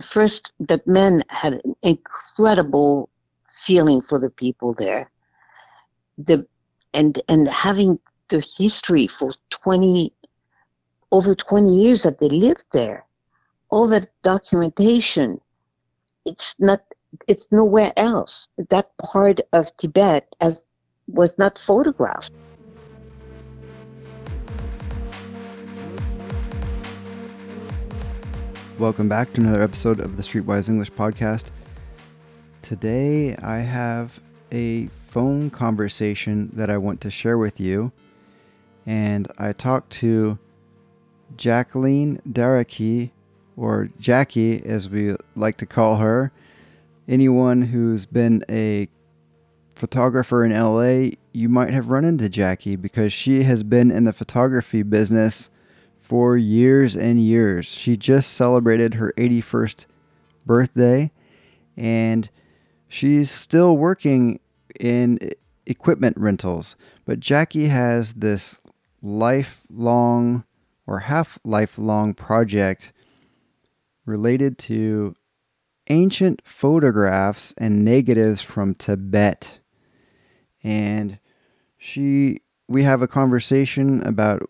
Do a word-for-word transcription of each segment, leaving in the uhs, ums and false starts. first, that men had an incredible feeling for the people there. The and and having the history for twenty over twenty years that they lived there, all that documentation, it's not it's nowhere else. That part of Tibet as was not photographed. Welcome back to another episode of the Streetwise English Podcast. Today I have a phone conversation that I want to share with you. And I talked to Jacqueline Darakjy, or Jackie as we like to call her. Anyone who's been a photographer in L A, you might have run into Jackie because she has been in the photography business for years and years. She just celebrated her eighty-first birthday, and she's still working in equipment rentals. But Jackie has this lifelong or half-lifelong project related to ancient photographs and negatives from Tibet. And she, we have a conversation about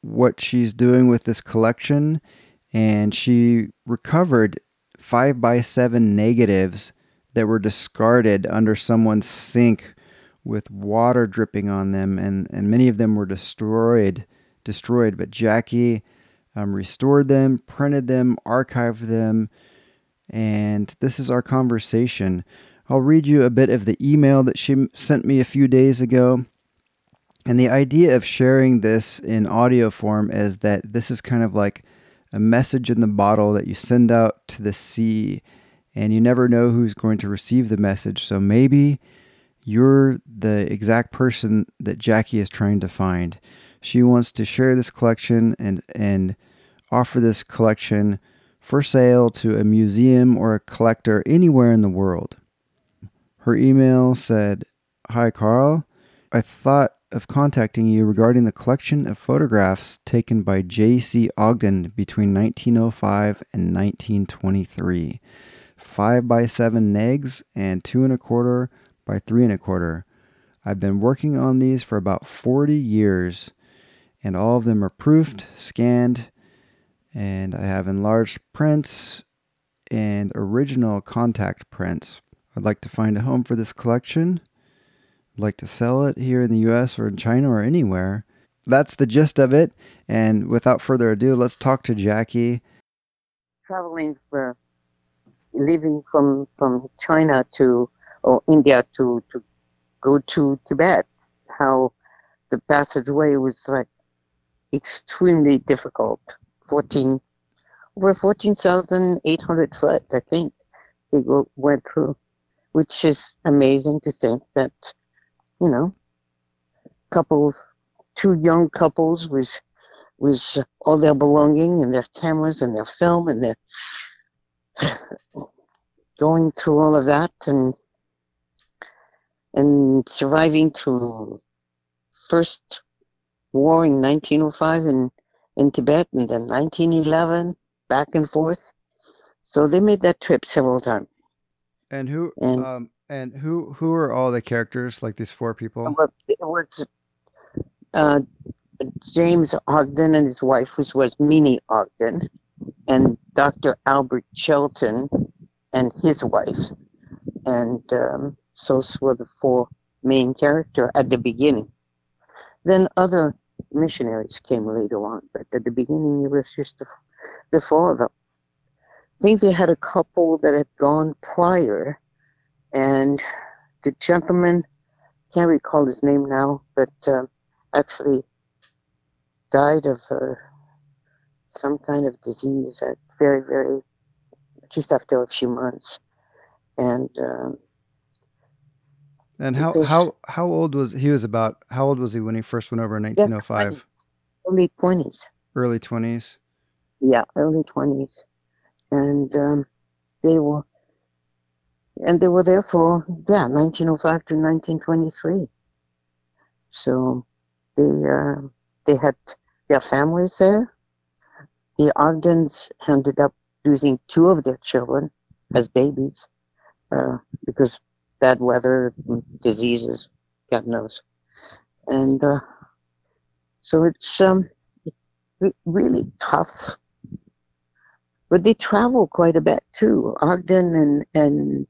what she's doing with this collection, and she recovered five by seven negatives that were discarded under someone's sink with water dripping on them, and, and many of them were destroyed, destroyed. But Jackie um, restored them, printed them, archived them, and this is our conversation. I'll read you a bit of the email that she sent me a few days ago. And the idea of sharing this in audio form is that this is kind of like a message in the bottle that you send out to the sea, and you never know who's going to receive the message. So maybe you're the exact person that Jackie is trying to find. She wants to share this collection and, and offer this collection for sale to a museum or a collector anywhere in the world. Her email said, "Hi Carl, I thought of contacting you regarding the collection of photographs taken by J C Ogden between nineteen oh five and nineteen twenty-three. five by seven negs and two and a quarter by three and a quarter. I've been working on these for about forty years, and all of them are proofed, scanned, and I have enlarged prints and original contact prints. I'd like to find a home for this collection. Like to sell it here in the U S or in China or anywhere." That's the gist of it. And without further ado, let's talk to Jackie. Traveling for living from, from China to or India to, to go to Tibet, how the passageway was like extremely difficult. Fourteen over fourteen thousand eight hundred foot, I think, they go, went through, which is amazing to think that. You know, couples, two young couples with with all their belonging and their cameras and their film and their going through all of that and and surviving through first war in nineteen oh five in, in Tibet and then nineteen eleven, back and forth. So they made that trip several times. And who... And, um... And who, who are all the characters, like these four people? It was uh, James Ogden and his wife, which was Minnie Ogden, and Doctor Albert Shelton and his wife. And um, those were the four main characters at the beginning. Then other missionaries came later on, but at the beginning it was just the, the four of them. I think they had a couple that had gone prior. And the gentleman, can't recall his name now, but uh, actually died of uh, some kind of disease at very, very, just after a few months. And um, and how was, how how old was he? Was about how old was he when he first went over in nineteen oh five? Early twenties. Early twenties. Yeah, early twenties, and um, they were. And they were there for, yeah, nineteen oh five to nineteen twenty-three. So they uh, they had their families there. The Ogdens ended up losing two of their children as babies uh, because bad weather, diseases, God knows. And uh, so it's um, really tough. But they travel quite a bit too. Ogden and, and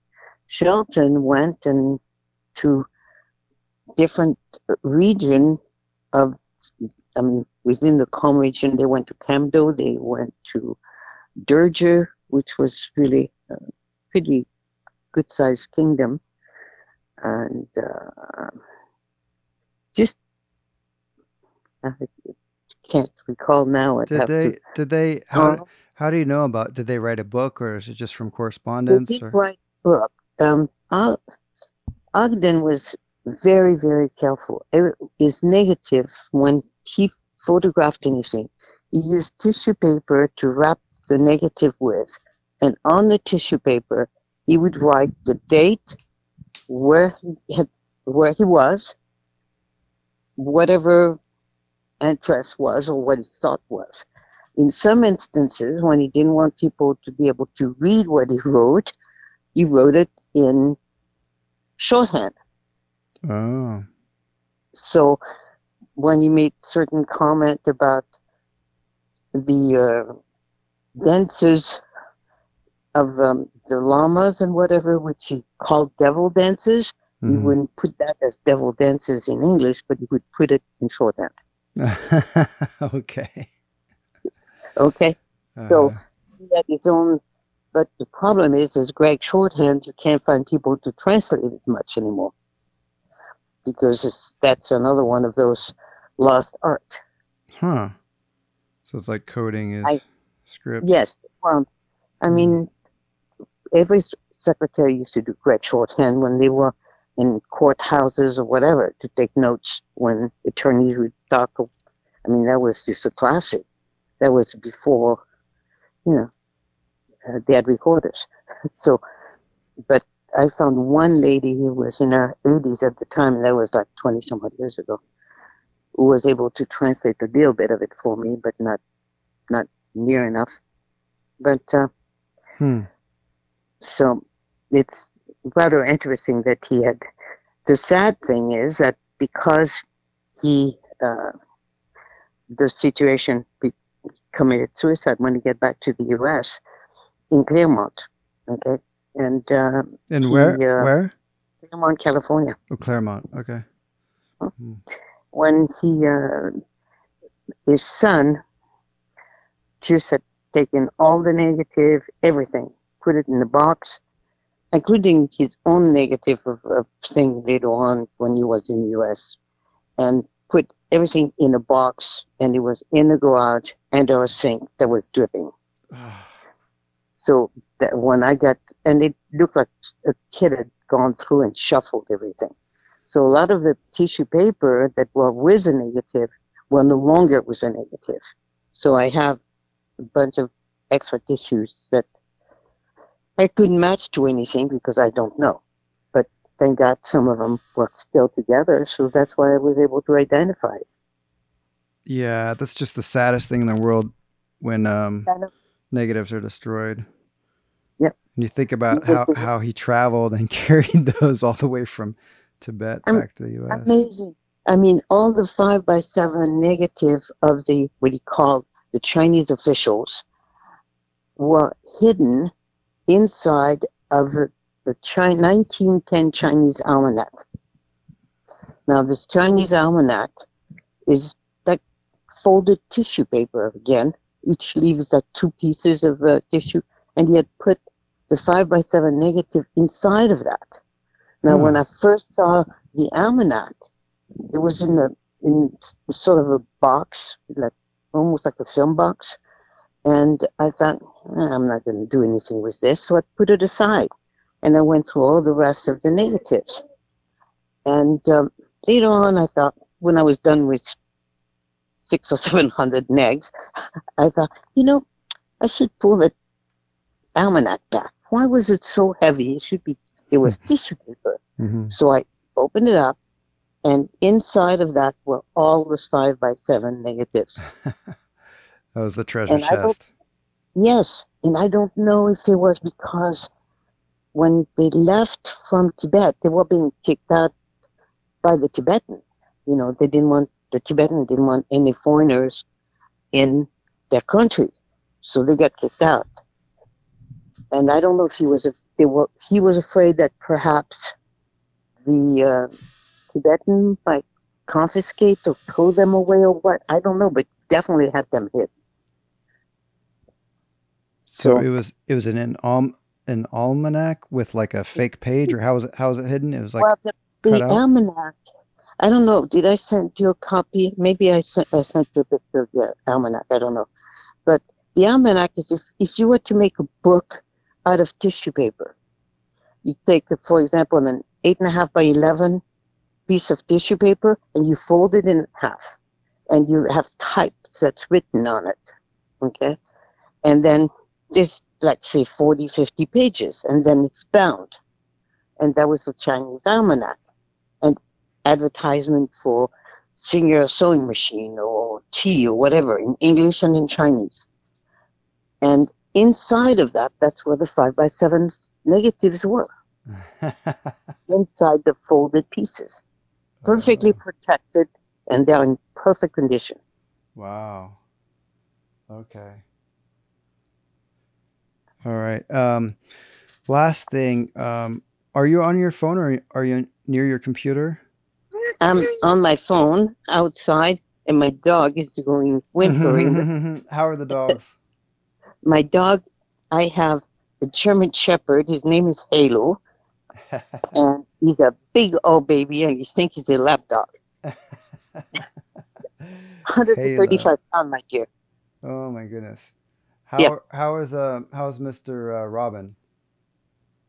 Shelton went and to different region of um, within the Qom region. They went to Kamdo. They went to Derger, which was really a pretty good-sized kingdom, and uh, just I can't recall now. I'd did they? To, did they? How? Uh, How do you know about, did they write a book or is it just from correspondence? They did or? write a book. Um, Ogden was very, very careful. It is negative when he photographed anything. He used tissue paper to wrap the negative with. And on the tissue paper, he would write the date, where he, had, where he was, whatever interest was or what he thought was. In some instances, when he didn't want people to be able to read what he wrote, he wrote it in shorthand. Oh. So when he made certain comment about the uh, dances of um, the llamas and whatever, which he called devil dances, mm-hmm. he wouldn't put that as devil dances in English, but he would put it in shorthand. Okay. Okay, uh, so he had his own, but the problem is, is Gregg shorthand, you can't find people to translate it much anymore, because it's, that's another one of those lost art. Huh. So it's like coding is I, script. Yes. Well, I mm. mean, every secretary used to do Gregg shorthand when they were in courthouses or whatever, to take notes when attorneys would talk. I mean, that was just a classic. That was before, you know, uh, they had recorders. So, but I found one lady who was in her eighties at the time, that was like twenty-some-odd years ago, who was able to translate a little bit of it for me, but not not near enough. But, uh, hmm. so it's rather interesting that he had, the sad thing is that because he, uh, the situation, be- committed suicide when he got back to the U S in Claremont, okay, and uh, in he, where, uh, where, Claremont, California. Oh, Claremont, okay. When he, uh, his son, just had taken all the negative, everything, put it in the box, including his own negative of, of thing later on when he was in the U S, and put everything in a box, and it was in the garage under a sink that was dripping. So that when I got, and it looked like a kid had gone through and shuffled everything. So a lot of the tissue paper that was with a negative, well, no longer was a negative. So I have a bunch of extra tissues that I couldn't match to anything because I don't know. Thank God some of them were still together, so that's why I was able to identify it. Yeah, that's just the saddest thing in the world when um, negatives are destroyed. Yep. And you think about how, how he traveled and carried those all the way from Tibet I'm, back to the U S. Amazing. I mean, all the five by seven negative of the, what he called the Chinese officials, were hidden inside of the The China, nineteen ten Chinese almanac. Now, this Chinese almanac is like folded tissue paper again. Each leaf is like two pieces of uh, tissue, and he had put the five by seven negative inside of that. Now, hmm. when I first saw the almanac, it was in a in sort of a box, like almost like a film box, and I thought, I'm not going to do anything with this, so I put it aside. And I went through all the rest of the negatives. And um, later on, I thought, when I was done with six or seven hundred negs, I thought, you know, I should pull the almanac back. Why was it so heavy? It should be, it was tissue paper. Mm-hmm. So I opened it up, and inside of that were all the five by seven negatives. That was the treasure and chest. Yes, and I don't know if it was because when they left from Tibet, they were being kicked out by the Tibetans. You know, they didn't want, the Tibetans didn't want any foreigners in their country, so they got kicked out. And I don't know if he was, if they were, he was afraid that perhaps the uh, Tibetan might confiscate or throw them away or what. I don't know, but definitely had them hit. So, so it was it was an um, an almanac with like a fake page, or how was it how was it hidden? It was like well, the, the almanac. I don't know. Did I send you a copy? Maybe I sent I sent you a picture of your almanac. I don't know, but the almanac is if if you were to make a book out of tissue paper, you take, for example, an eight and a half by eleven piece of tissue paper, and you fold it in half, and you have type that's written on it, okay? And then there's, like, say, forty, fifty pages, and then it's bound. And that was the Chinese almanac, and advertisement for Singer sewing machine or tea or whatever in English and in Chinese. And inside of that, that's where the five by seven negatives were. Inside the folded pieces, perfectly protected, and they're in perfect condition. Wow. Okay. All right. Um, last thing, um, are you on your phone or are you near your computer? I'm on my phone outside, and my dog is going whimpering. How are the dogs? My dog, I have a German Shepherd. His name is Halo. And he's a big old baby, and you think he's a lap dog. one hundred thirty-five pounds, my dear. Oh my goodness! How yeah. how is uh how's Mister Uh, Robin?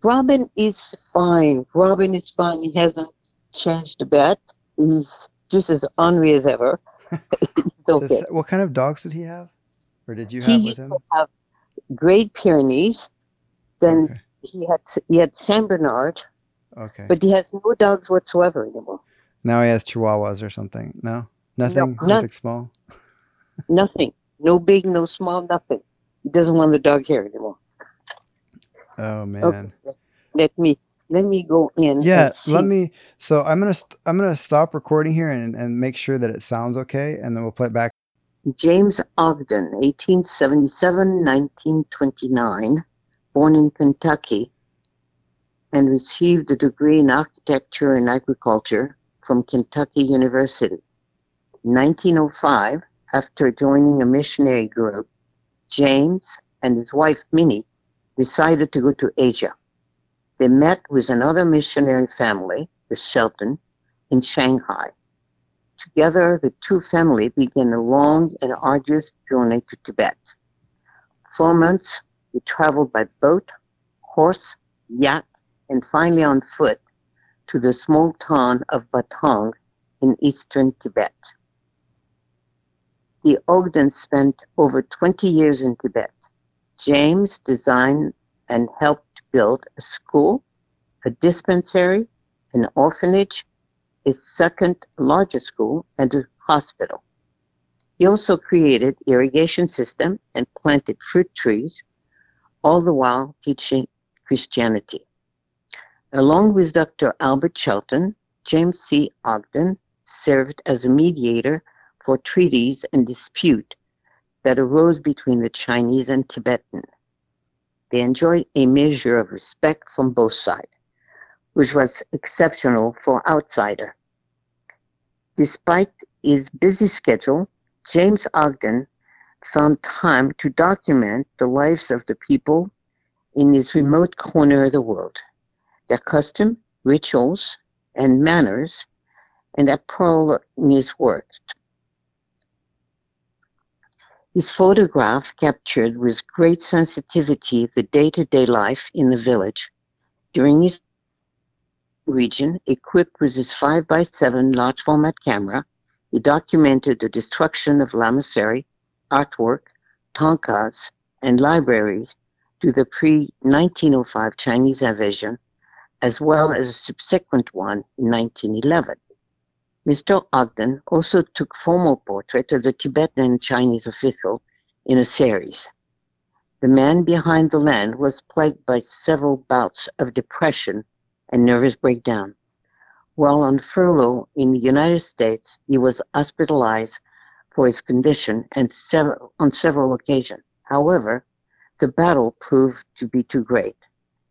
Robin is fine. Robin is fine. He hasn't changed a bit. He's just as ornery as ever. Okay. This, what kind of dogs did he have, or did you have he with him? Have Great Pyrenees, then. Okay. He had he had Saint Bernard, okay, but he has no dogs whatsoever anymore. Now he has Chihuahuas or something. No, nothing. No, nothing small. Nothing. No big. No small. Nothing. He doesn't want the dog here anymore. Oh man. Okay. Let, let me let me go in. Yeah. Let me. So I'm gonna st- I'm gonna stop recording here and, and make sure that it sounds okay, and then we'll play it back. James Ogden, eighteen seventy-seven to nineteen twenty-nine. Born in Kentucky and received a degree in architecture and agriculture from Kentucky University. In nineteen oh five, after joining a missionary group, James and his wife Minnie decided to go to Asia. They met with another missionary family, the Shelton, in Shanghai. Together, the two families began a long and arduous journey to Tibet. Four months We traveled by boat, horse, yak, and finally on foot to the small town of Batang in eastern Tibet. The Ogdens spent over twenty years in Tibet. James designed and helped build a school, a dispensary, an orphanage, his second largest school, and a hospital. He also created irrigation system and planted fruit trees, all the while teaching Christianity. Along with Doctor Albert Shelton, James C. Ogden served as a mediator for treaties and dispute that arose between the Chinese and Tibetan. They enjoyed a measure of respect from both sides, which was exceptional for outsiders. Despite his busy schedule, James Ogden found time to document the lives of the people in this remote corner of the world, their custom, rituals, and manners, and that pearl in his work. His photograph captured with great sensitivity the day-to-day life in the village during his region. Equipped with his five by seven large format camera, he documented the destruction of lamasery, artwork, tankas, and libraries to the pre-nineteen oh five Chinese invasion, as well as a subsequent one in nineteen eleven. Mister Ogden also took formal portrait of the Tibetan and Chinese official in a series. The man behind the lens was plagued by several bouts of depression and nervous breakdown. While on furlough in the United States, he was hospitalized for his condition and several, on several occasions. However, the battle proved to be too great,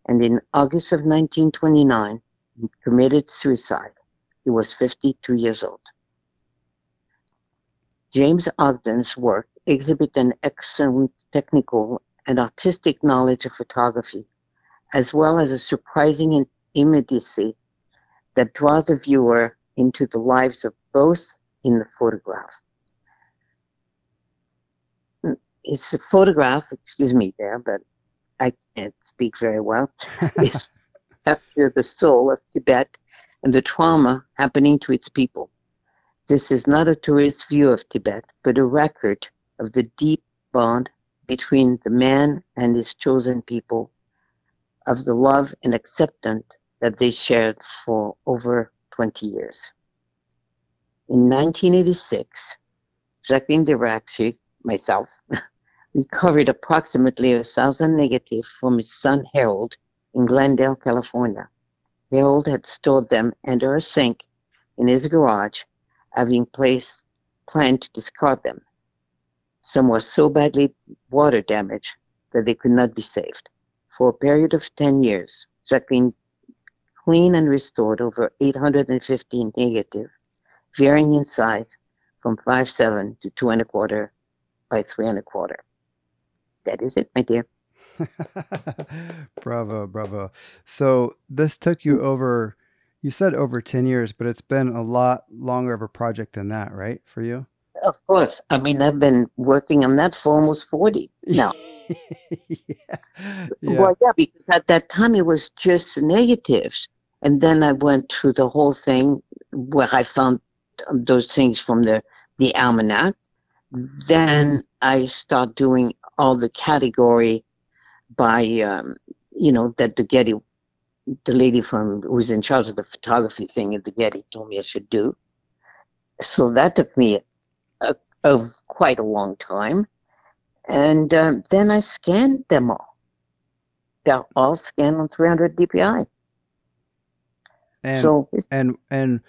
and in August of nineteen twenty-nine, he committed suicide. He was fifty-two years old. James Ogden's work exhibits an excellent technical and artistic knowledge of photography, as well as a surprising immediacy that draws the viewer into the lives of both in the photograph. It's a photograph, excuse me there, but I can't speak very well. It's capture the soul of Tibet and the trauma happening to its people. This is not a tourist view of Tibet, but a record of the deep bond between the man and his chosen people, of the love and acceptance that they shared for over twenty years. In nineteen eighty-six, Jacqueline Darakjy, myself, recovered approximately a thousand negatives from his son Harold in Glendale, California. Harold had stored them under a sink in his garage, having placed, planned to discard them. Some were so badly water damaged that they could not be saved. For a period of ten years, Jacqueline cleaned and restored over eight hundred fifty negatives, varying in size from five seven to two and a quarter by three and a quarter. That is it, my dear. Bravo, bravo. So this took you over, you said over ten years, but it's been a lot longer of a project than that, right, for you? Of course. I mean, I've been working on that for almost forty now. yeah. yeah. Well, yeah, because at that time it was just negatives. And then I went through the whole thing where I found those things from the, the almanac. Then I start doing all the category by, um, you know, that the Getty, the lady from who was in charge of the photography thing at the Getty told me I should do. So that took me a, a, quite a long time. And um, then I scanned them all. They're all scanned on three hundred D P I. And, so and and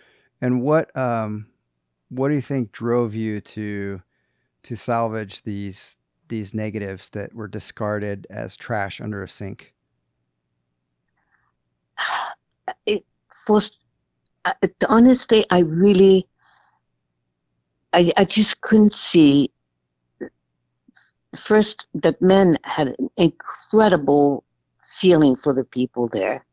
and what um what do you think drove you to to salvage these these negatives that were discarded as trash under a sink? It was, uh, honestly, I really, I, I just couldn't see, first, that men had an incredible feeling for the people there.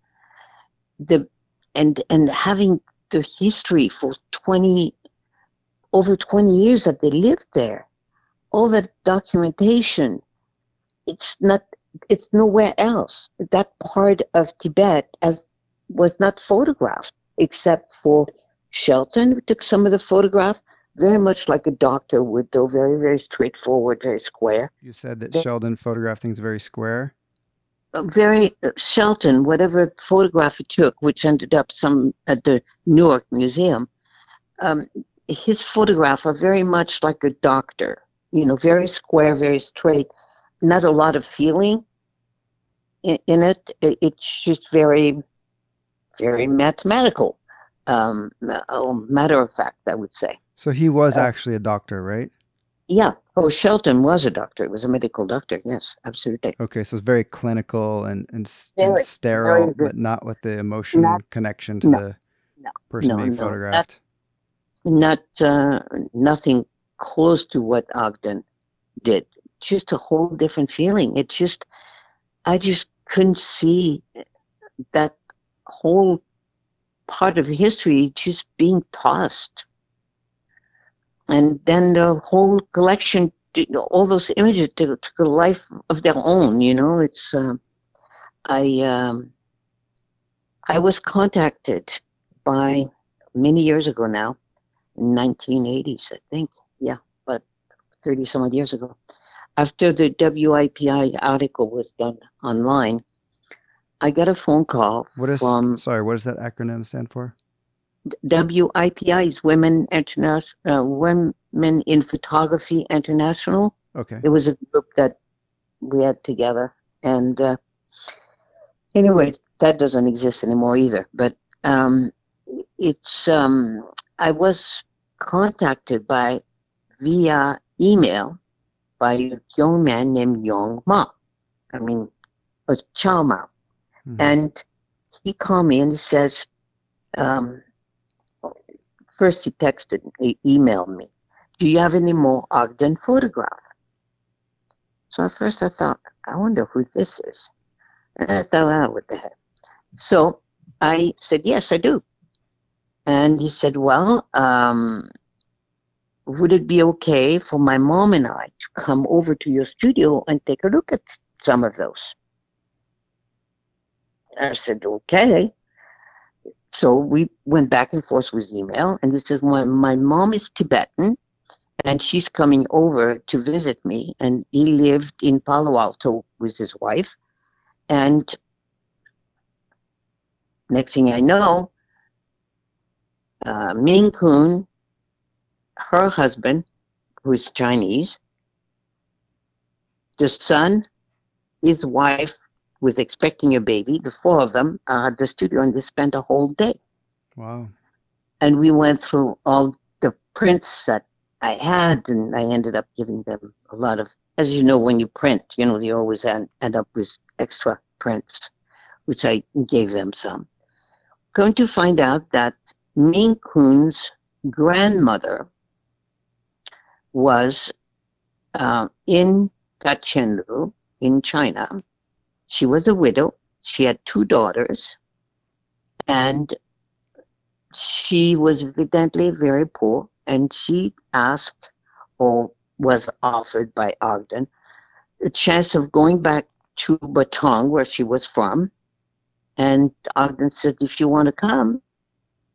The and and having the history for twenty, over twenty years that they lived there. All that documentation, it's not, it's nowhere else. That part of Tibet as was not photographed, except for Shelton, who took some of the photograph, very much like a doctor would, though very, very straightforward, very square. You said that they, Sheldon photographed things very square? Very, uh, Shelton, whatever photograph he took, which ended up some at the Newark Museum, um, his photographs are very much like a doctor. You know, very square, very straight, not a lot of feeling in, in it. It's just very, very mathematical, um, matter of fact, I would say. So he was uh, actually a doctor, right? Yeah. Oh, Shelton was a doctor. He was a medical doctor. Yes, absolutely. Okay, so it's very clinical and, and, very, and sterile, but not with the emotion not, connection to no, the no, person no, being no, photographed. Not, not uh, nothing close to what Ogden did. Just a whole different feeling. It just, I just couldn't see that whole part of history just being tossed. And then the whole collection, all those images took a life of their own, you know. It's, um, I, um, I was contacted by many years ago now, nineteen eighties, I think. Yeah, but thirty-some odd years ago. After the W I P I article was done online, I got a phone call what is, from... Sorry, what does that acronym stand for? W I P I is Women, Interna- uh, Women in Photography International. Okay. It was a group that we had together. And uh, anyway, that doesn't exist anymore either. But um, it's um, I was contacted by via email by a young man named Yong Ma. I mean, or Chao Ma. Mm-hmm. And he called me and he says, um, first he texted, he emailed me, do you have any more Ogden photographs? So at first I thought, I wonder who this is. And I thought, ah, what the heck? So I said, yes, I do. And he said, well, um, would it be okay for my mom and I to come over to your studio and take a look at some of those? I said, okay. So we went back and forth with email, and he says, my, my mom is Tibetan, and she's coming over to visit me, and he lived in Palo Alto with his wife, and next thing I know, uh, Mingkun, her husband, who is Chinese, the son, his wife was expecting a baby, the four of them are at the studio, and they spent a whole day. Wow. And we went through all the prints that I had, and I ended up giving them a lot of, as you know, when you print, you know, you always end, end up with extra prints, which I gave them some. Going to find out that Mingkun's grandmother was uh, in Tachienlu in China. She was a widow. She had two daughters, and she was evidently very poor. And she asked, or was offered by Ogden, a chance of going back to Batang, where she was from. And Ogden said, if you want to come,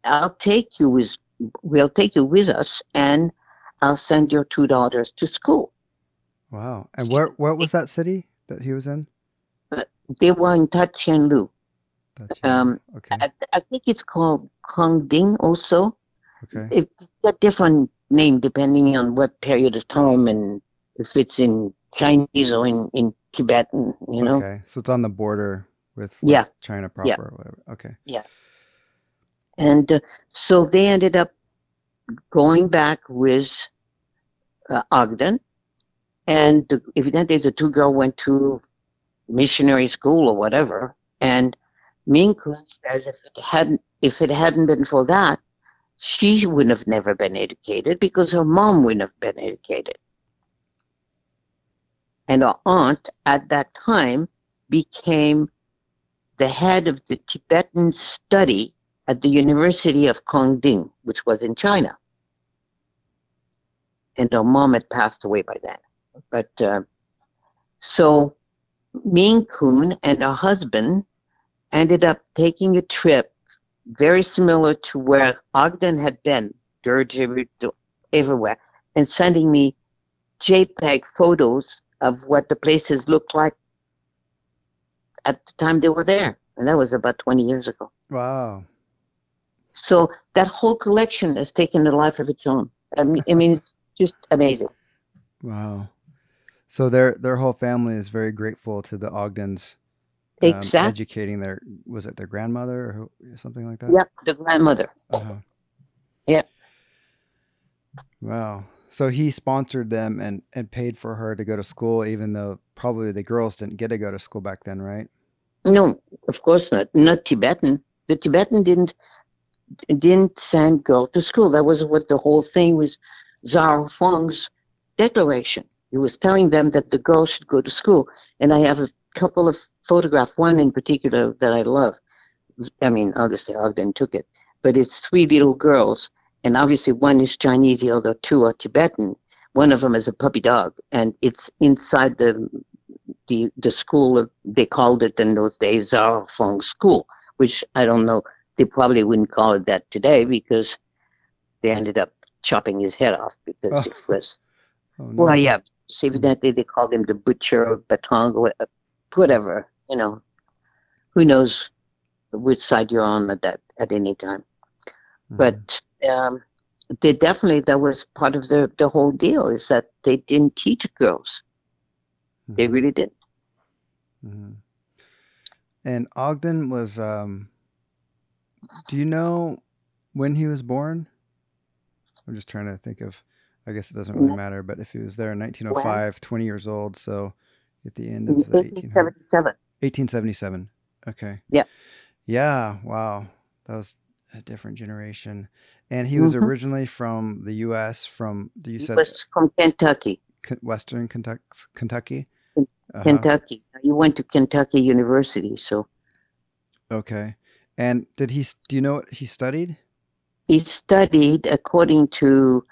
I'll take you with, we'll take you with us, and I'll send your two daughters to school. Wow. And where, where was that city that he was in? Uh, they were in Tachienlu. Tachienlu. Um, okay. I, I think it's called Kangding also. Okay. It's a different name depending on what period of time and if it's in Chinese or in, in Tibetan, you know. Okay, so it's on the border with like, yeah. China proper yeah. or whatever. Okay. Yeah. And uh, so they ended up going back with uh, Ogden, and the, evidently the two girls went to missionary school or whatever. And Mingkun says if it hadn't if it hadn't been for that, she would have never been educated because her mom wouldn't have been educated. And her aunt at that time became the head of the Tibetan study at the University of Kangding, which was in China. And her mom had passed away by then. But uh, so Mingkun and her husband ended up taking a trip very similar to where Ogden had been, Darajib, everywhere, and sending me JPEG photos of what the places looked like at the time they were there. And that was about twenty years ago. Wow. So that whole collection has taken a life of its own. I mean, I mean, it's just amazing. Wow. So their their whole family is very grateful to the Ogdens. Um, exactly. Educating their, was it their grandmother or something like that? Yep, the grandmother. Uh-huh. Yep. Wow. So he sponsored them and, and paid for her to go to school, even though probably the girls didn't get to go to school back then, right? No, of course not. Not Tibetan. The Tibetan didn't didn't send girls to school. That was what the whole thing was, Zhao Erfeng's declaration. He was telling them that the girls should go to school. And I have a couple of photographs, one in particular that I love. I mean, obviously Ogden took it, but it's three little girls, and obviously one is Chinese, the other two are Tibetan. One of them is a puppy dog, and it's inside the the the school of, they called it in those days, Zhao Erfeng School, which I don't know, they probably wouldn't call it that today because they ended up chopping his head off because oh. it was, oh, no. well, yeah, so evidently they called him the butcher of Batang or whatever, you know, who knows which side you're on at that at any time. Mm-hmm. But um, they definitely, that was part of the, the whole deal, is that they didn't teach girls. Mm-hmm. They really did. Mm-hmm. And Ogden was, um, do you know when he was born? I'm just trying to think of, I guess it doesn't really matter, but if he was there in nineteen oh five, wow. twenty years old, so at the end of the eighteen seventy-seven. eighteen seventy-seven. Okay. Yeah. Yeah. Wow. That was a different generation. And he was mm-hmm. originally from the U S, from, you said? He was from Kentucky. Western Kentucky? Kentucky. Uh-huh. Kentucky. You went to Kentucky University, so. Okay. And did he, do you know what he studied? He studied, according to,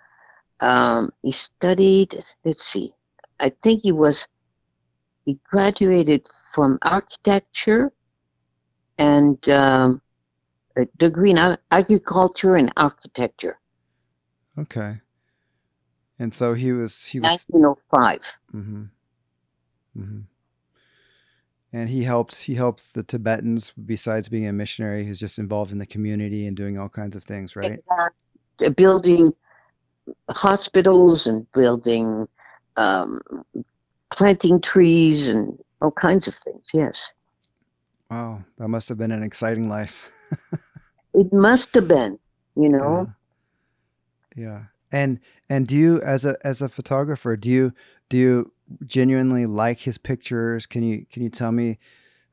um, he studied, let's see, I think he was, he graduated from architecture and um, a degree in agriculture and architecture. Okay. And so he was, he was. nineteen oh five. Mm-hmm. Mm-hmm. And he helped he helped the Tibetans, besides being a missionary. He's just involved in the community and doing all kinds of things, right? Exactly. Building hospitals and building, um, planting trees and all kinds of things, yes. Wow, that must have been an exciting life. It must have been, you know. Yeah. yeah. And and do you, as a as a photographer, do you do you genuinely like his pictures? Can you can you tell me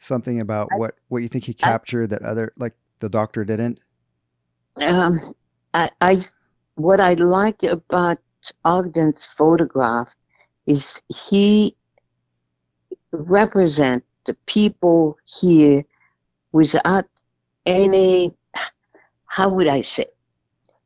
something about I, what, what you think he captured I, that other, like the doctor didn't? Um, I, I what I like about Ogden's photograph is he represents the people here without any, how would I say?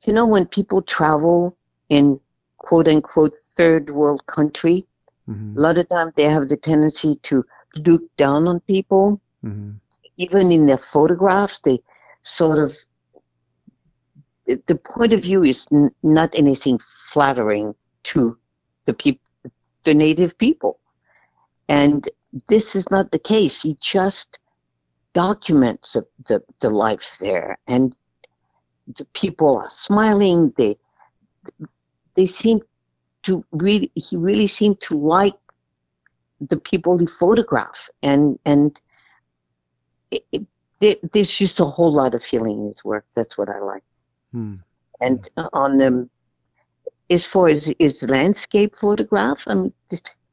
You know, when people travel in quote unquote third world country, mm-hmm. a lot of times they have the tendency to look down on people. Mm-hmm. Even in their photographs, they sort of, the, the point of view is n- not anything flattering to the people, the native people. And this is not the case. He just documents the, the, the life there. And the people are smiling. They, they seem to really, he really seemed to like the people he photographed, and and it, it, there's just a whole lot of feeling in his work. That's what I like. Hmm. And yeah. on um, as far as his landscape photograph, I mean,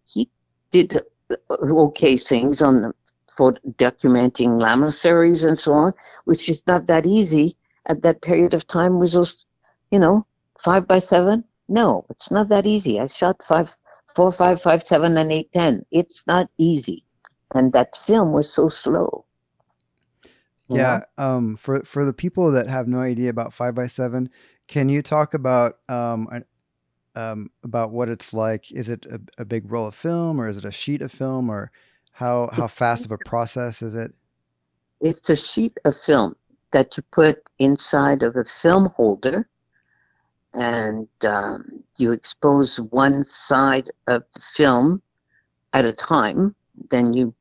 he did okay things on the, for documenting lamaseries and so on, which is not that easy at that period of time with those, you know, five by seven. No, it's not that easy. I shot five, four, five, five, seven, and eight, ten. It's not easy, and that film was so slow. Yeah. Um. For for the people that have no idea about five by seven, can you talk about um, um about what it's like? Is it a, a big roll of film, or is it a sheet of film, or how how fast of a process is it? It's a sheet of film that you put inside of a film holder. And um, you expose one side of the film at a time. Then you,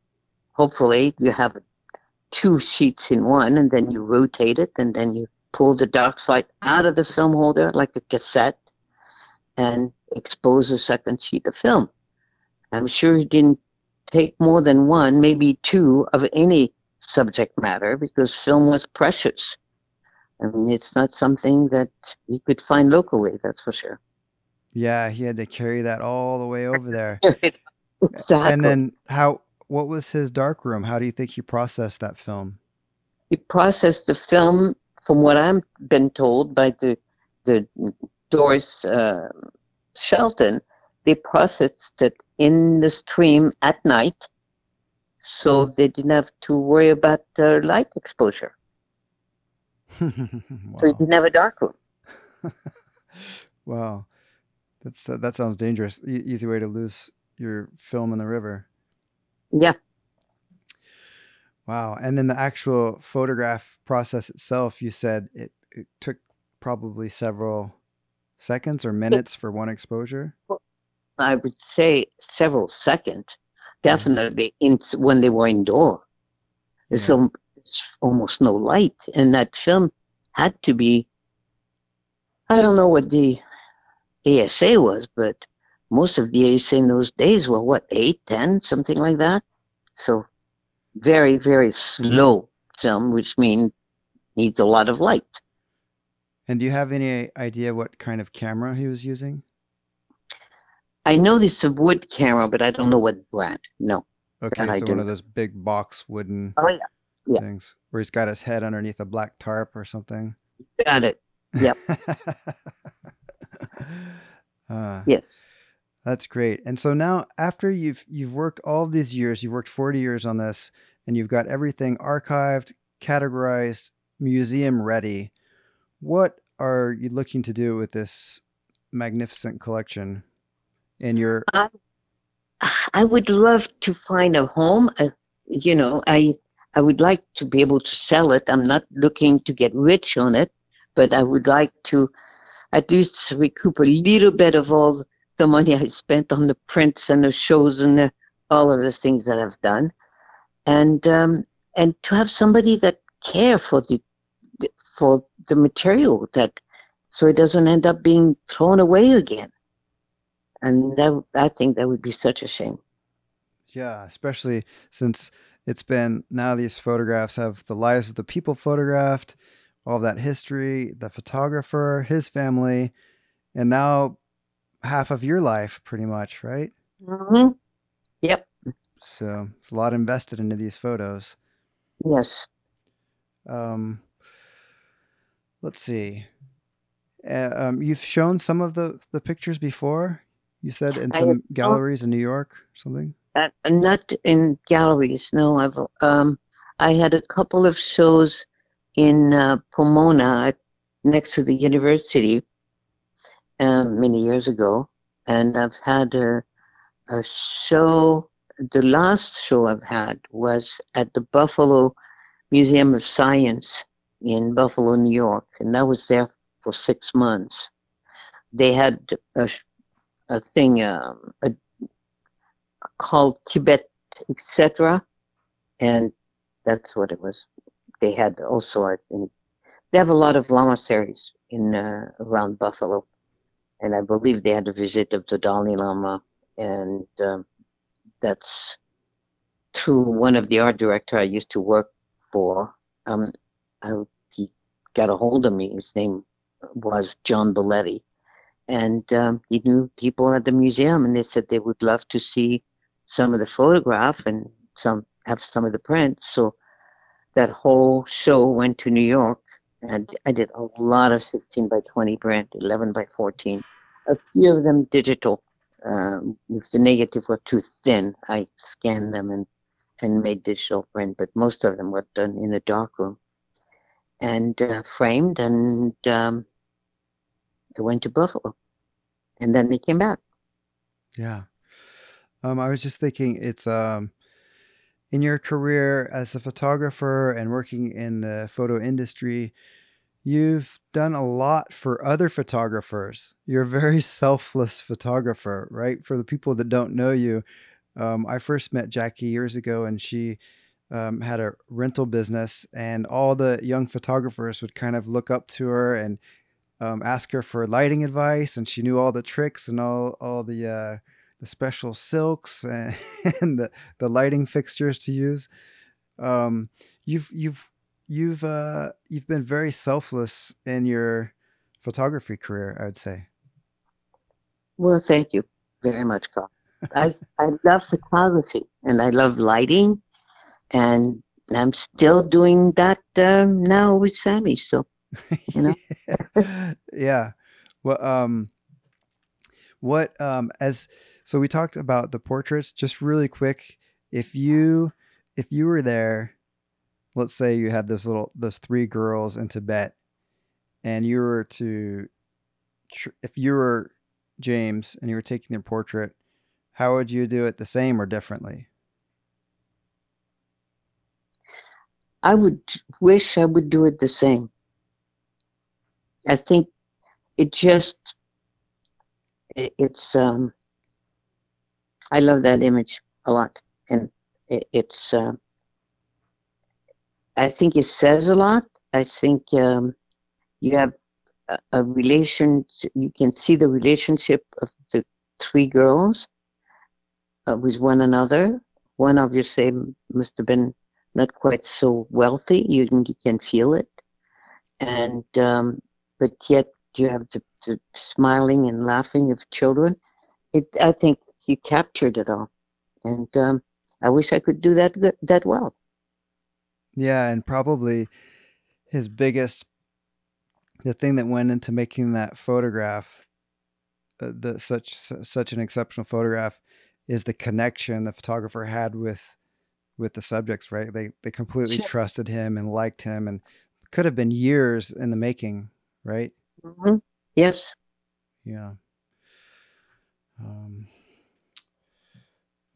hopefully, you have two sheets in one, and then you rotate it, and then you pull the dark side out of the film holder like a cassette, and expose a second sheet of film. I'm sure he didn't take more than one, maybe two, of any subject matter, because film was precious. I mean, it's not something that you could find locally, that's for sure. Yeah, he had to carry that all the way over there. Exactly. And then how? What was his darkroom? How do you think he processed that film? He processed the film, from what I've been told by the the Doris uh, Shelton, they processed it in the stream at night, so they didn't have to worry about the light exposure. Wow. So you didn't have a dark room. Wow, that's uh, that sounds dangerous. E- easy way to lose your film in the river. Yeah. Wow, and then the actual photograph process itself. You said it, it took probably several seconds or minutes it, for one exposure. I would say several seconds, definitely. Mm-hmm. In when they were indoor, yeah. So. Almost no light, and that film had to be, I don't know what the A S A was, but most of the A C in those days were, what, eight, ten, something like that? So very, very slow film, which means needs a lot of light. And do you have any idea what kind of camera he was using? I know this is a wood camera, but I don't know what brand. No. Okay, so one of those big box wooden oh, yeah. Yeah. things where he's got his head underneath a black tarp or something. Got it. Yep. uh, yes. That's great. And so now, after you've you've worked all these years, you've worked forty years on this, and you've got everything archived, categorized, museum ready. What are you looking to do with this magnificent collection? And your, I, I would love to find a home. Uh, you know, I I would like to be able to sell it. I'm not looking to get rich on it, but I would like to at least recoup a little bit of all the money I spent on the prints and the shows and the, all of the things that I've done, and um, and to have somebody that care for the for the material, that so it doesn't end up being thrown away again. And that, I think that would be such a shame. Yeah, especially since it's been, now these photographs have the lives of the people photographed, all that history, the photographer, his family, and now half of your life pretty much, right? Mm-hmm. Yep. So it's a lot invested into these photos. Yes. Um. Let's see. Uh, um, you've shown some of the, the pictures before? You said in some galleries in New York or something? Uh, not in galleries, no. I've um, I had a couple of shows in uh, Pomona next to the university um, many years ago. And I've had a, a show, the last show I've had was at the Buffalo Museum of Science in Buffalo, New York. And I was there for six months. They had a a thing um, a, called Tibet, et cetera. And that's what it was. They had also, I think, they have a lot of lamaseries in uh, around Buffalo. And I believe they had a visit of the Dalai Lama. And um, that's through one of the art director I used to work for. Um, I, he got a hold of me. His name was John Belletti. And um, he knew people at the museum, and they said they would love to see some of the photograph and some have some of the prints. So that whole show went to New York, and I did a lot of sixteen by twenty print, eleven by fourteen. A few of them digital. Um, if the negative were too thin, I scanned them and, and made digital print, but most of them were done in the darkroom and uh, framed, and um, I went to Buffalo, and then they came back. Yeah. Um, I was just thinking it's um, in your career as a photographer and working in the photo industry, you've done a lot for other photographers. You're a very selfless photographer, right? For the people that don't know you, um, I first met Jackie years ago, and she um, had a rental business, and all the young photographers would kind of look up to her and Um, ask her for lighting advice, and she knew all the tricks and all all the uh, the special silks and, and the, the lighting fixtures to use. Um, you've you've you've uh, you've been very selfless in your photography career, I would say. Well, thank you very much, Carl. I I love photography and I love lighting, and I'm still doing that um, now with Sammy. So. You know? yeah. yeah. Well, um, what, um, as, so we talked about the portraits just really quick. If you, if you were there, let's say you had those little, those three girls in Tibet, and you were to, if you were James and you were taking their portrait, how would you do it, the same or differently? I would wish I would do it the same. I think it just, it, it's, um, I love that image a lot. And it, it's, uh, I think it says a lot. I think um, you have a, a relation, you can see the relationship of the three girls uh, with one another. One obviously must have been not quite so wealthy. You, you can feel it. And um, but yet you have the, the smiling and laughing of children. It, I think he captured it all. And um, I wish I could do that that well. Yeah, and probably his biggest, the thing that went into making that photograph, uh, the, such such an exceptional photograph, is the connection the photographer had with with the subjects, right? They they completely sure. trusted him and liked him, and could have been years in the making, right? Mm-hmm. Yes. Yeah. Um,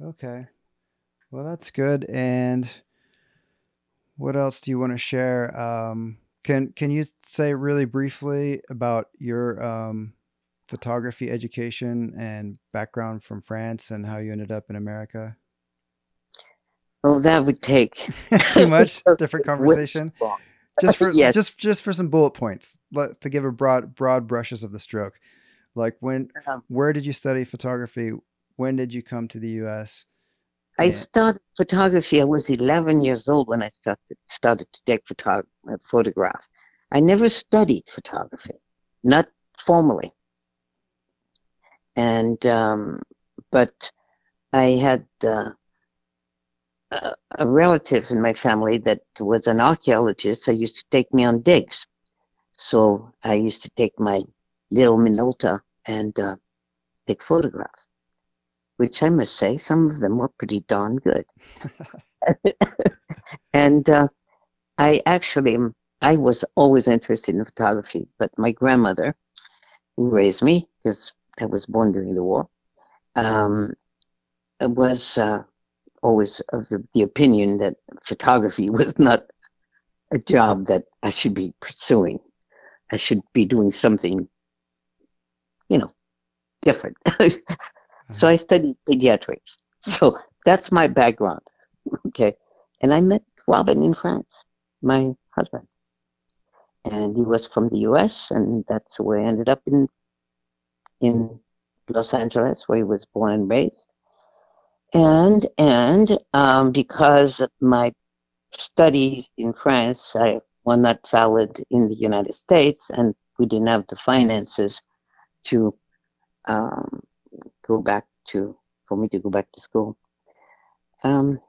okay. Well, that's good. And what else do you want to share? Um, can can you say really briefly about your um, photography education and background from France and how you ended up in America? Oh, that would take too much. Different conversation. Just for yes. just just for some bullet points, let, to give a broad broad brushes of the stroke. Like when, um, where did you study photography? When did you come to the U S? I yeah. started photography. I was eleven years old when I started started to take photog- photograph. I never studied photography, not formally. And um, but I had uh, a, a relative in my family that was an archaeologist. So used to take me on digs. So I used to take my little Minolta and uh, take photographs, which I must say, some of them were pretty darn good. And uh, I actually, I was always interested in photography, but my grandmother, who raised me, because I was born during the war, um, was uh, always of the, the opinion that photography was not a job that I should be pursuing. I should be doing something, you know, different. So I studied pediatrics. So that's my background. Okay. And I met Robin in France, my husband. And he was from the U S, and that's where I ended up in in Los Angeles, where he was born and raised. And and um, because of my studies in France I were not valid in the United States, and we didn't have the finances to um, go back to for me to go back to school. Um,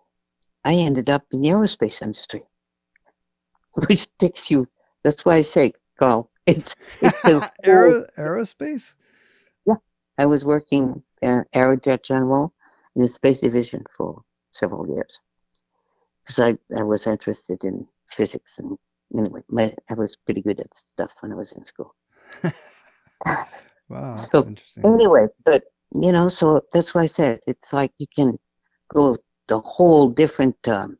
I ended up in the aerospace industry, which takes you. That's why I say, Carl, it's it's a Aero, aerospace. Yeah, I was working at Aerojet General in the space division for several years because I, I was interested in physics, and anyway, my, I was pretty good at stuff when I was in school. Wow, that's so, interesting. Anyway, but you know, so that's why I said it's like you can go the whole different. Um,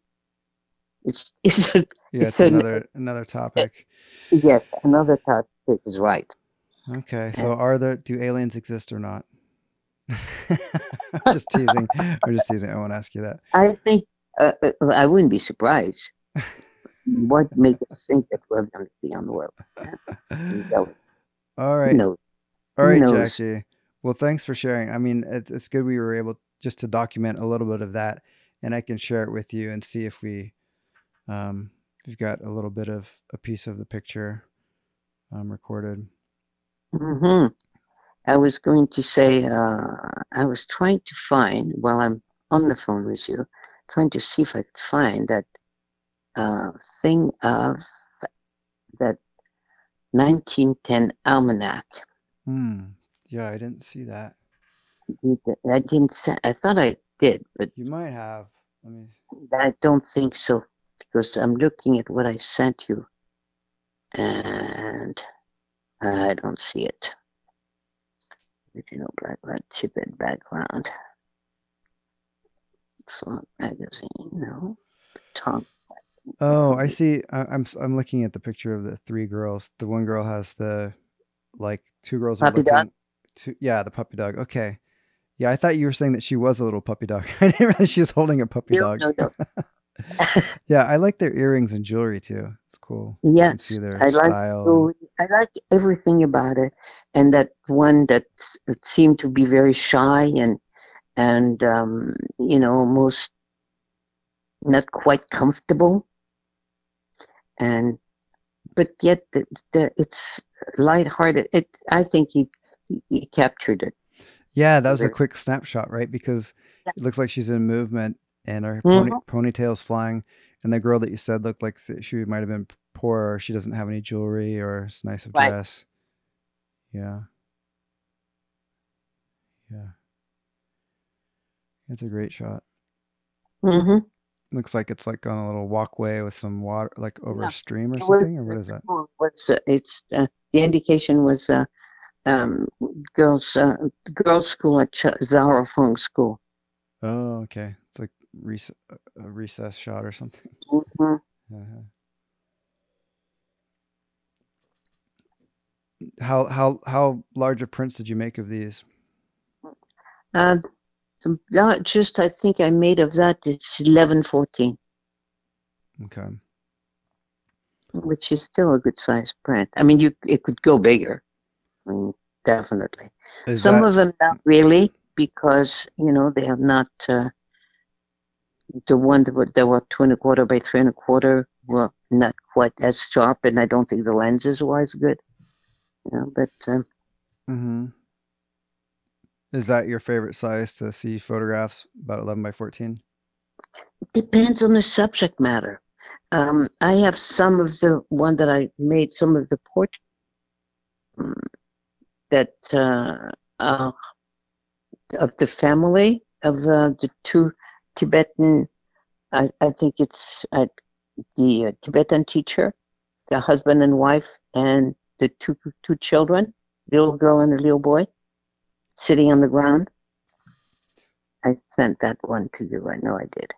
it's it's, a, yeah, it's, it's another an, another topic. Yes, another topic is right. Okay, so and, are there do aliens exist or not? Just teasing. I'm just teasing. I won't ask you that. I think uh, I wouldn't be surprised. What makes us think that we're going to see on the world? No. All right. No. All right, Jackie. Well, thanks for sharing. I mean, it's good we were able just to document a little bit of that, and I can share it with you and see if we, um, we've got a little bit of a piece of the picture, um, recorded. Hmm. I was going to say, uh, I was trying to find while I'm on the phone with you, trying to see if I could find that, uh, thing of that nineteen ten almanac. Hmm. Yeah, I didn't see that. I didn't. Say, I thought I did, but you might have. Let me... I don't think so, because I'm looking at what I sent you, and I don't see it. Original background, Tibet background. Slot magazine, no. Tom. Oh, I see. I, I'm I'm looking at the picture of the three girls. The one girl has the. Like two girls puppy are looking, two, yeah, the puppy dog. Okay, yeah, I thought you were saying that she was a little puppy dog. I didn't realize she was holding a puppy no, dog. No, no. Yeah, I like their earrings and jewelry too. It's cool. Yes, see their I like jewelry. I like everything about it, and that one that seemed to be very shy and and um, you know, almost not quite comfortable, and but yet the, the, it's lighthearted. It I think he he captured it. Yeah, that was a quick snapshot, right? Because yeah. It looks like she's in movement. And her pony, mm-hmm. ponytail's flying, and the girl that you said looked like she might have been poor, or she doesn't have any jewelry, or it's nice of right. dress. Yeah, yeah, it's a great shot. Mm-hmm. Looks like it's like on a little walkway with some water, like over yeah. a stream or something, or what is that? What's uh, it's uh, the indication was uh, um, girls uh, girls school at Ch- Zhao Erfeng school. Oh, okay. It's like rec- a recess shot or something. Mm-hmm. Uh-huh. How how how large of prints did you make of these? Um, not just I think I made of that. It's eleven fourteen. Okay. Which is still a good size print. I mean, you it could go bigger. I mean, definitely. Is Some that... of them not really, because you know they have not. Uh, The one that were, that were two and a quarter by three and a quarter were not quite as sharp, and I don't think the lenses were as good. You know, but um, mm-hmm. Is that your favorite size to see photographs, about eleven by fourteen? It depends on the subject matter. Um, I have some of the one that I made, some of the portraits um, that uh, uh, of the family of uh, the two. Tibetan, I, I think it's uh, the uh, Tibetan teacher, the husband and wife, and the two two children, little girl and a little boy, sitting on the ground. I sent that one to you. I know I did.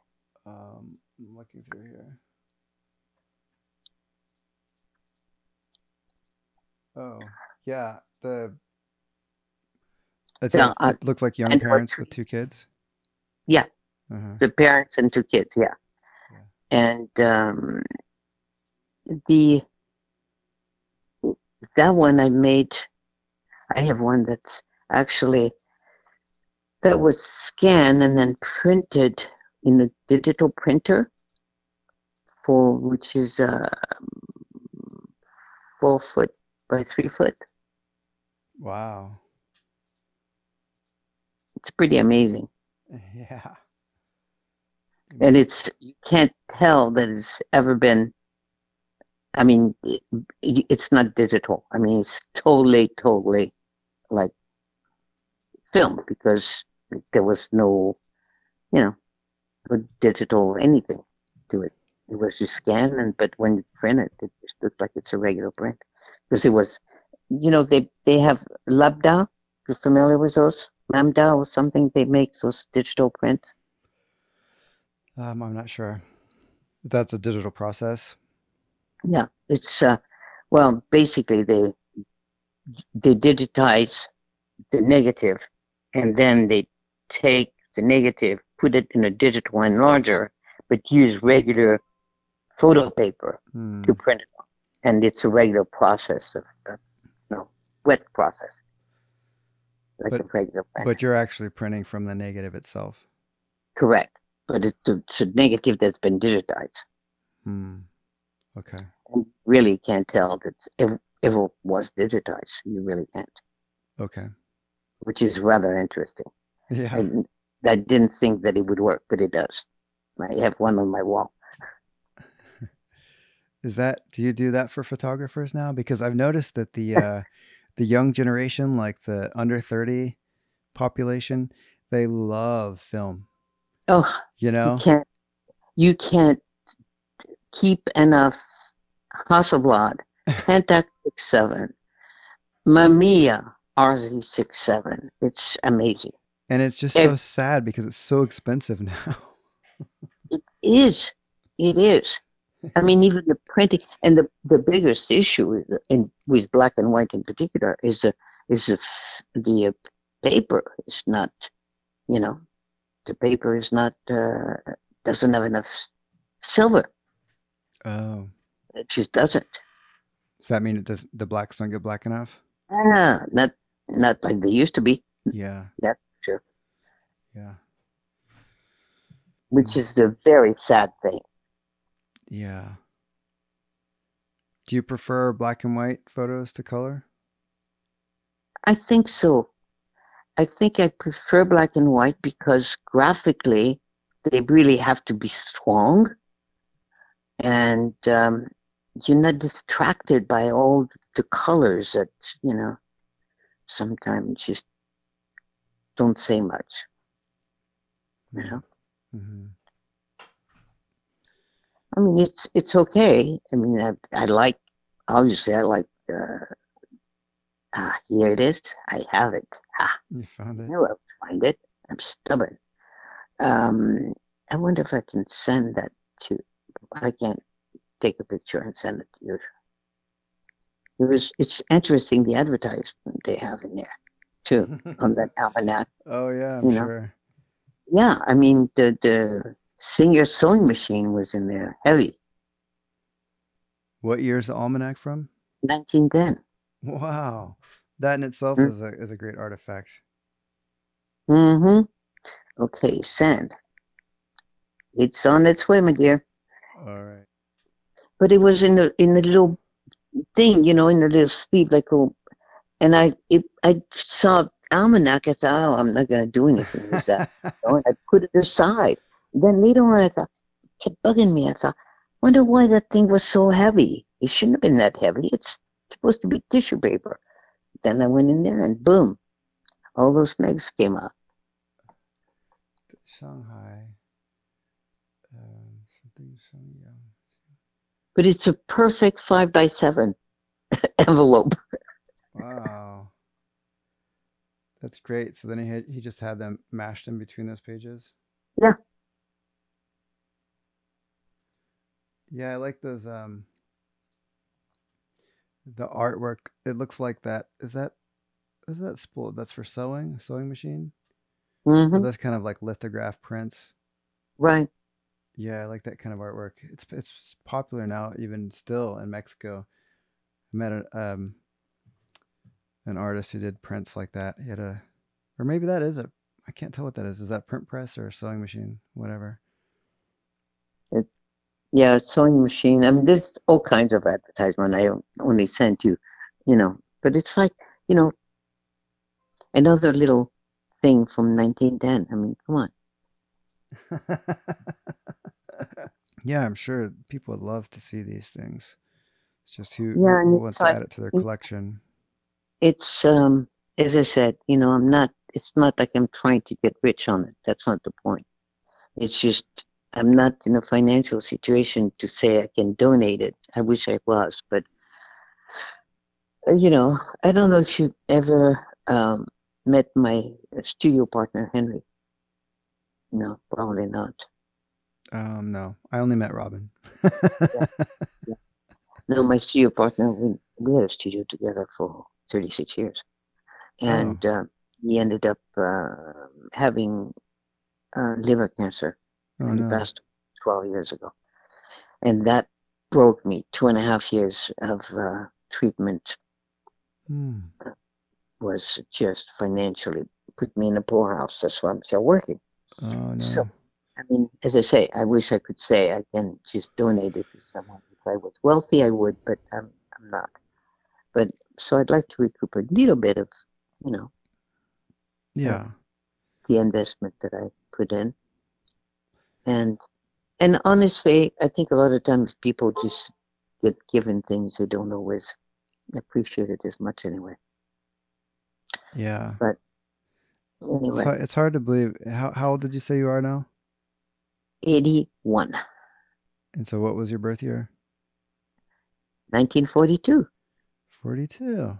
Um, I'm looking through here. Oh, yeah. The it's no, like, it looks like young parents with two kids. Yeah. Uh-huh. The parents and two kids, yeah. yeah. And um, the that one I made, I have one that's actually, that was scanned and then printed in a digital printer, for which is uh, four foot by three foot. Wow. It's pretty amazing. Yeah. And it's, you can't tell that it's ever been, I mean, it, it's not digital. I mean, it's totally, totally like film, because there was no, you know, no digital anything to it. It was just scanned, and, but when you print it, it just looked like it's a regular print. Because it was, you know, they, they have Lambda. You're familiar with those? Lambda or something, they make those digital prints. Um, I'm not sure. That's a digital process. Yeah, it's uh, well, basically they they digitize the negative, and then they take the negative, put it in a digital enlarger, but use regular photo paper hmm. to print it on, and it's a regular process of uh, no wet process. Like but, a regular print. But you're actually printing from the negative itself. Correct. But it's a, it's a negative that's been digitized. Hmm. Okay. You really can't tell that if, if it was digitized. You really can't. Okay. Which is rather interesting. Yeah. I, I didn't think that it would work, but it does. I have one on my wall. Is that? Do you do that for photographers now? Because I've noticed that the uh, the young generation, like the under thirty population, they love film. Oh, you know, you can't, you can't keep enough Hasselblad, Pentax six seven, Mamiya R Z six seven. It's amazing. And it's just it, so sad because it's so expensive now. It is. It is. I mean, even the printing, and the, the biggest issue in with black and white in particular is the is the the paper is not, you know. The paper is not uh, doesn't have enough silver. Oh. It just doesn't. Does that mean it does? The blacks don't get black enough? Ah, not not like they used to be. Yeah. Yeah, sure. Yeah. Which is the very sad thing. Yeah. Do you prefer black and white photos to color? I think so. I think I prefer black and white because graphically they really have to be strong, and um, you're not distracted by all the colors that, you know, sometimes just don't say much, you know? Mm-hmm. I mean, it's it's okay. I mean, I, I like, obviously, I like, uh, ah, here it is. I have it. Ah, you found it. I will find it. I'm stubborn. Um, I wonder if I can send that to, I can't take a picture and send it to you. It was, it's interesting, the advertisement they have in there, too, on that almanac. Oh, yeah, I'm you sure. Know? Yeah, I mean, the, the Singer sewing machine was in there, heavy. What year is the almanac from? nineteen ten. Wow. That in itself mm-hmm. is a is a great artifact. Mm-hmm. Okay, send. It's on its way, my dear. All right. But it was in the in the little thing, you know, in the little sleeve, like a, and I it, I saw almanac. I thought, oh, I'm not gonna do anything with that. You know, and I put it aside. Then later on, I thought, it kept bugging me. I thought, wonder why that thing was so heavy. It shouldn't have been that heavy. It's supposed to be tissue paper. Then I went in there and boom, all those legs came out. Shanghai. Um, something, something, yeah. But it's a perfect five by seven envelope. Wow. That's great. So then he had, he just had them mashed in between those pages? Yeah. Yeah, I like those. Um, the artwork. It looks like that. Is that? Is that spool? That's for sewing. Sewing machine. Mm-hmm. Those kind of like lithograph prints. Right. Yeah, I like that kind of artwork. It's it's popular now, even still in Mexico. I met a, um, an artist who did prints like that. He had a, or maybe that is a. I can't tell what that is. Is that a print press or a sewing machine? Whatever. It, yeah, sewing machine. I mean, there's all kinds of advertisement. I only sent you, you know. But it's like, you know, another little thing from nineteen ten. I mean, come on. Yeah, I'm sure people would love to see these things. It's just who, yeah, who wants like, to add it to their collection. It's, um, as I said, you know, I'm not, it's not like I'm trying to get rich on it. That's not the point. It's just, I'm not in a financial situation to say I can donate it. I wish I was, but, you know, I don't know if you ever um, met my studio partner, Henry. No, probably not. Um, no, I only met Robin. Yeah. Yeah. No, my studio partner, we, we had a studio together for thirty-six years. And oh. uh, he ended up uh, having uh, liver cancer. Oh, and he no. passed twelve years ago. And that broke me. Two and a half years of uh, treatment mm. was just financially put me in a poorhouse. That's why I'm still working. Oh, no. So, I mean, as I say, I wish I could say I can just donate it to someone. If I was wealthy, I would, but I'm, I'm not. But so I'd like to recoup a little bit of, you know, yeah, uh, the investment that I put in. And and honestly, I think a lot of times people just get given things they don't always appreciate it as much anyway. Yeah. But anyway. So it's hard to believe. How how old did you say you are now? eighty-one. And so what was your birth year? nineteen forty-two. forty-two.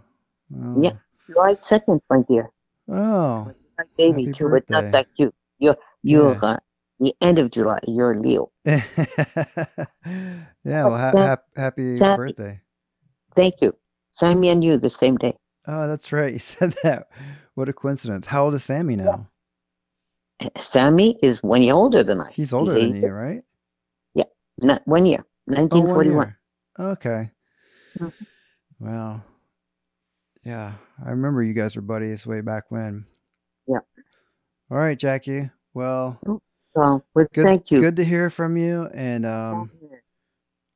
Wow. Yeah. July second, my dear. Oh. My baby, too, birthday. But not like you. You're, you're yeah. uh, the end of July, you're Leo. Yeah, well, ha- Sam, happy Sammy, birthday. Thank you. Sammy and you the same day. Oh, that's right. You said that. What a coincidence. How old is Sammy now? Yeah. Sammy is one year older than I. He's older He's than you, right? Yeah. Not one year, nineteen forty-one. Oh, one year. Okay. Mm-hmm. Wow. Yeah, I remember you guys were buddies way back when. Yeah. All right, Jackie. Well, well, well good, thank you. Good to hear from you. And um,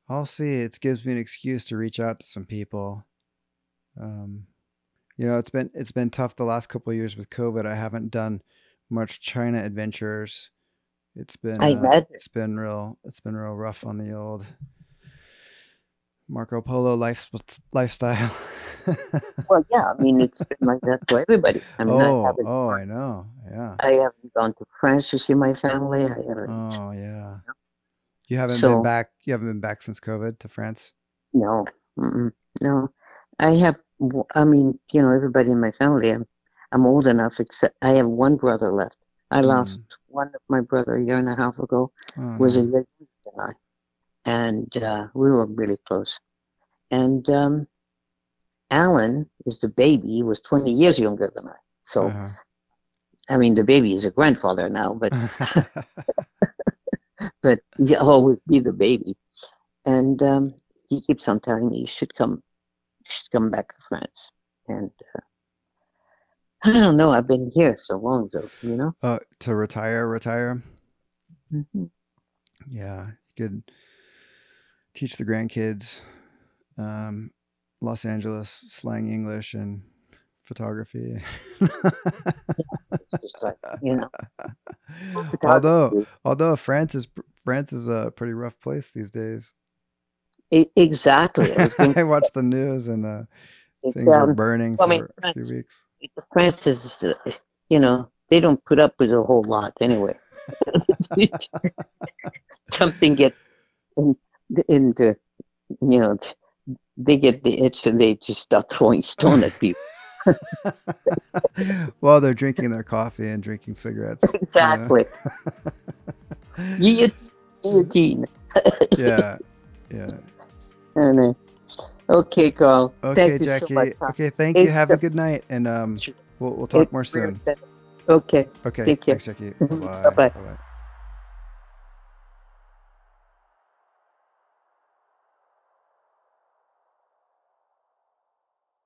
I'll see. It gives me an excuse to reach out to some people. Um, you know, it's been it's been tough the last couple of years with COVID. I haven't done much China adventures. It's been uh, it's been real it's been real rough on the old Marco Polo life, lifestyle. Well, yeah, I mean, it's been like that for everybody. I mean, oh, I oh, I know, yeah. I haven't gone to France to see my family. I haven't. Oh, yeah. You haven't so, been back. You haven't been back since COVID to France. No, mm-mm, no. I have. I mean, you know, everybody in my family. I'm, I'm old enough. Except I have one brother left. I lost mm. one of my brother a year and a half ago. Oh, was no. a year than I. And uh, we were really close. And um, Alan is the baby. He was twenty years younger than I. So, uh-huh. I mean, the baby is a grandfather now, but but he'll always be the baby. And um, he keeps on telling me, you should come, you should come back to France. And uh, I don't know. I've been here so long, though, you know? Uh, to retire, retire? Mm-hmm. Yeah, good. Teach the grandkids um, Los Angeles slang English and photography. Just like, you know, photography. Although, although France is France is a pretty rough place these days. It, exactly. I, I watched the news and uh, things um, were burning well, for I mean, France, a few weeks. France is, uh, you know, they don't put up with a whole lot anyway. Something gets. And, uh, you know, they get the itch and they just start throwing stones at people. Well, they're drinking their coffee and drinking cigarettes. Exactly. You know? Yeah. Yeah. And, uh, okay, Carl. Okay, thank Jackie. You so much. Okay, thank it's you. Have a good night. And um, we'll, we'll talk it's more soon. Better. Okay. Okay. Take care. Thanks, Jackie. Bye-bye. Bye-bye. Bye-bye.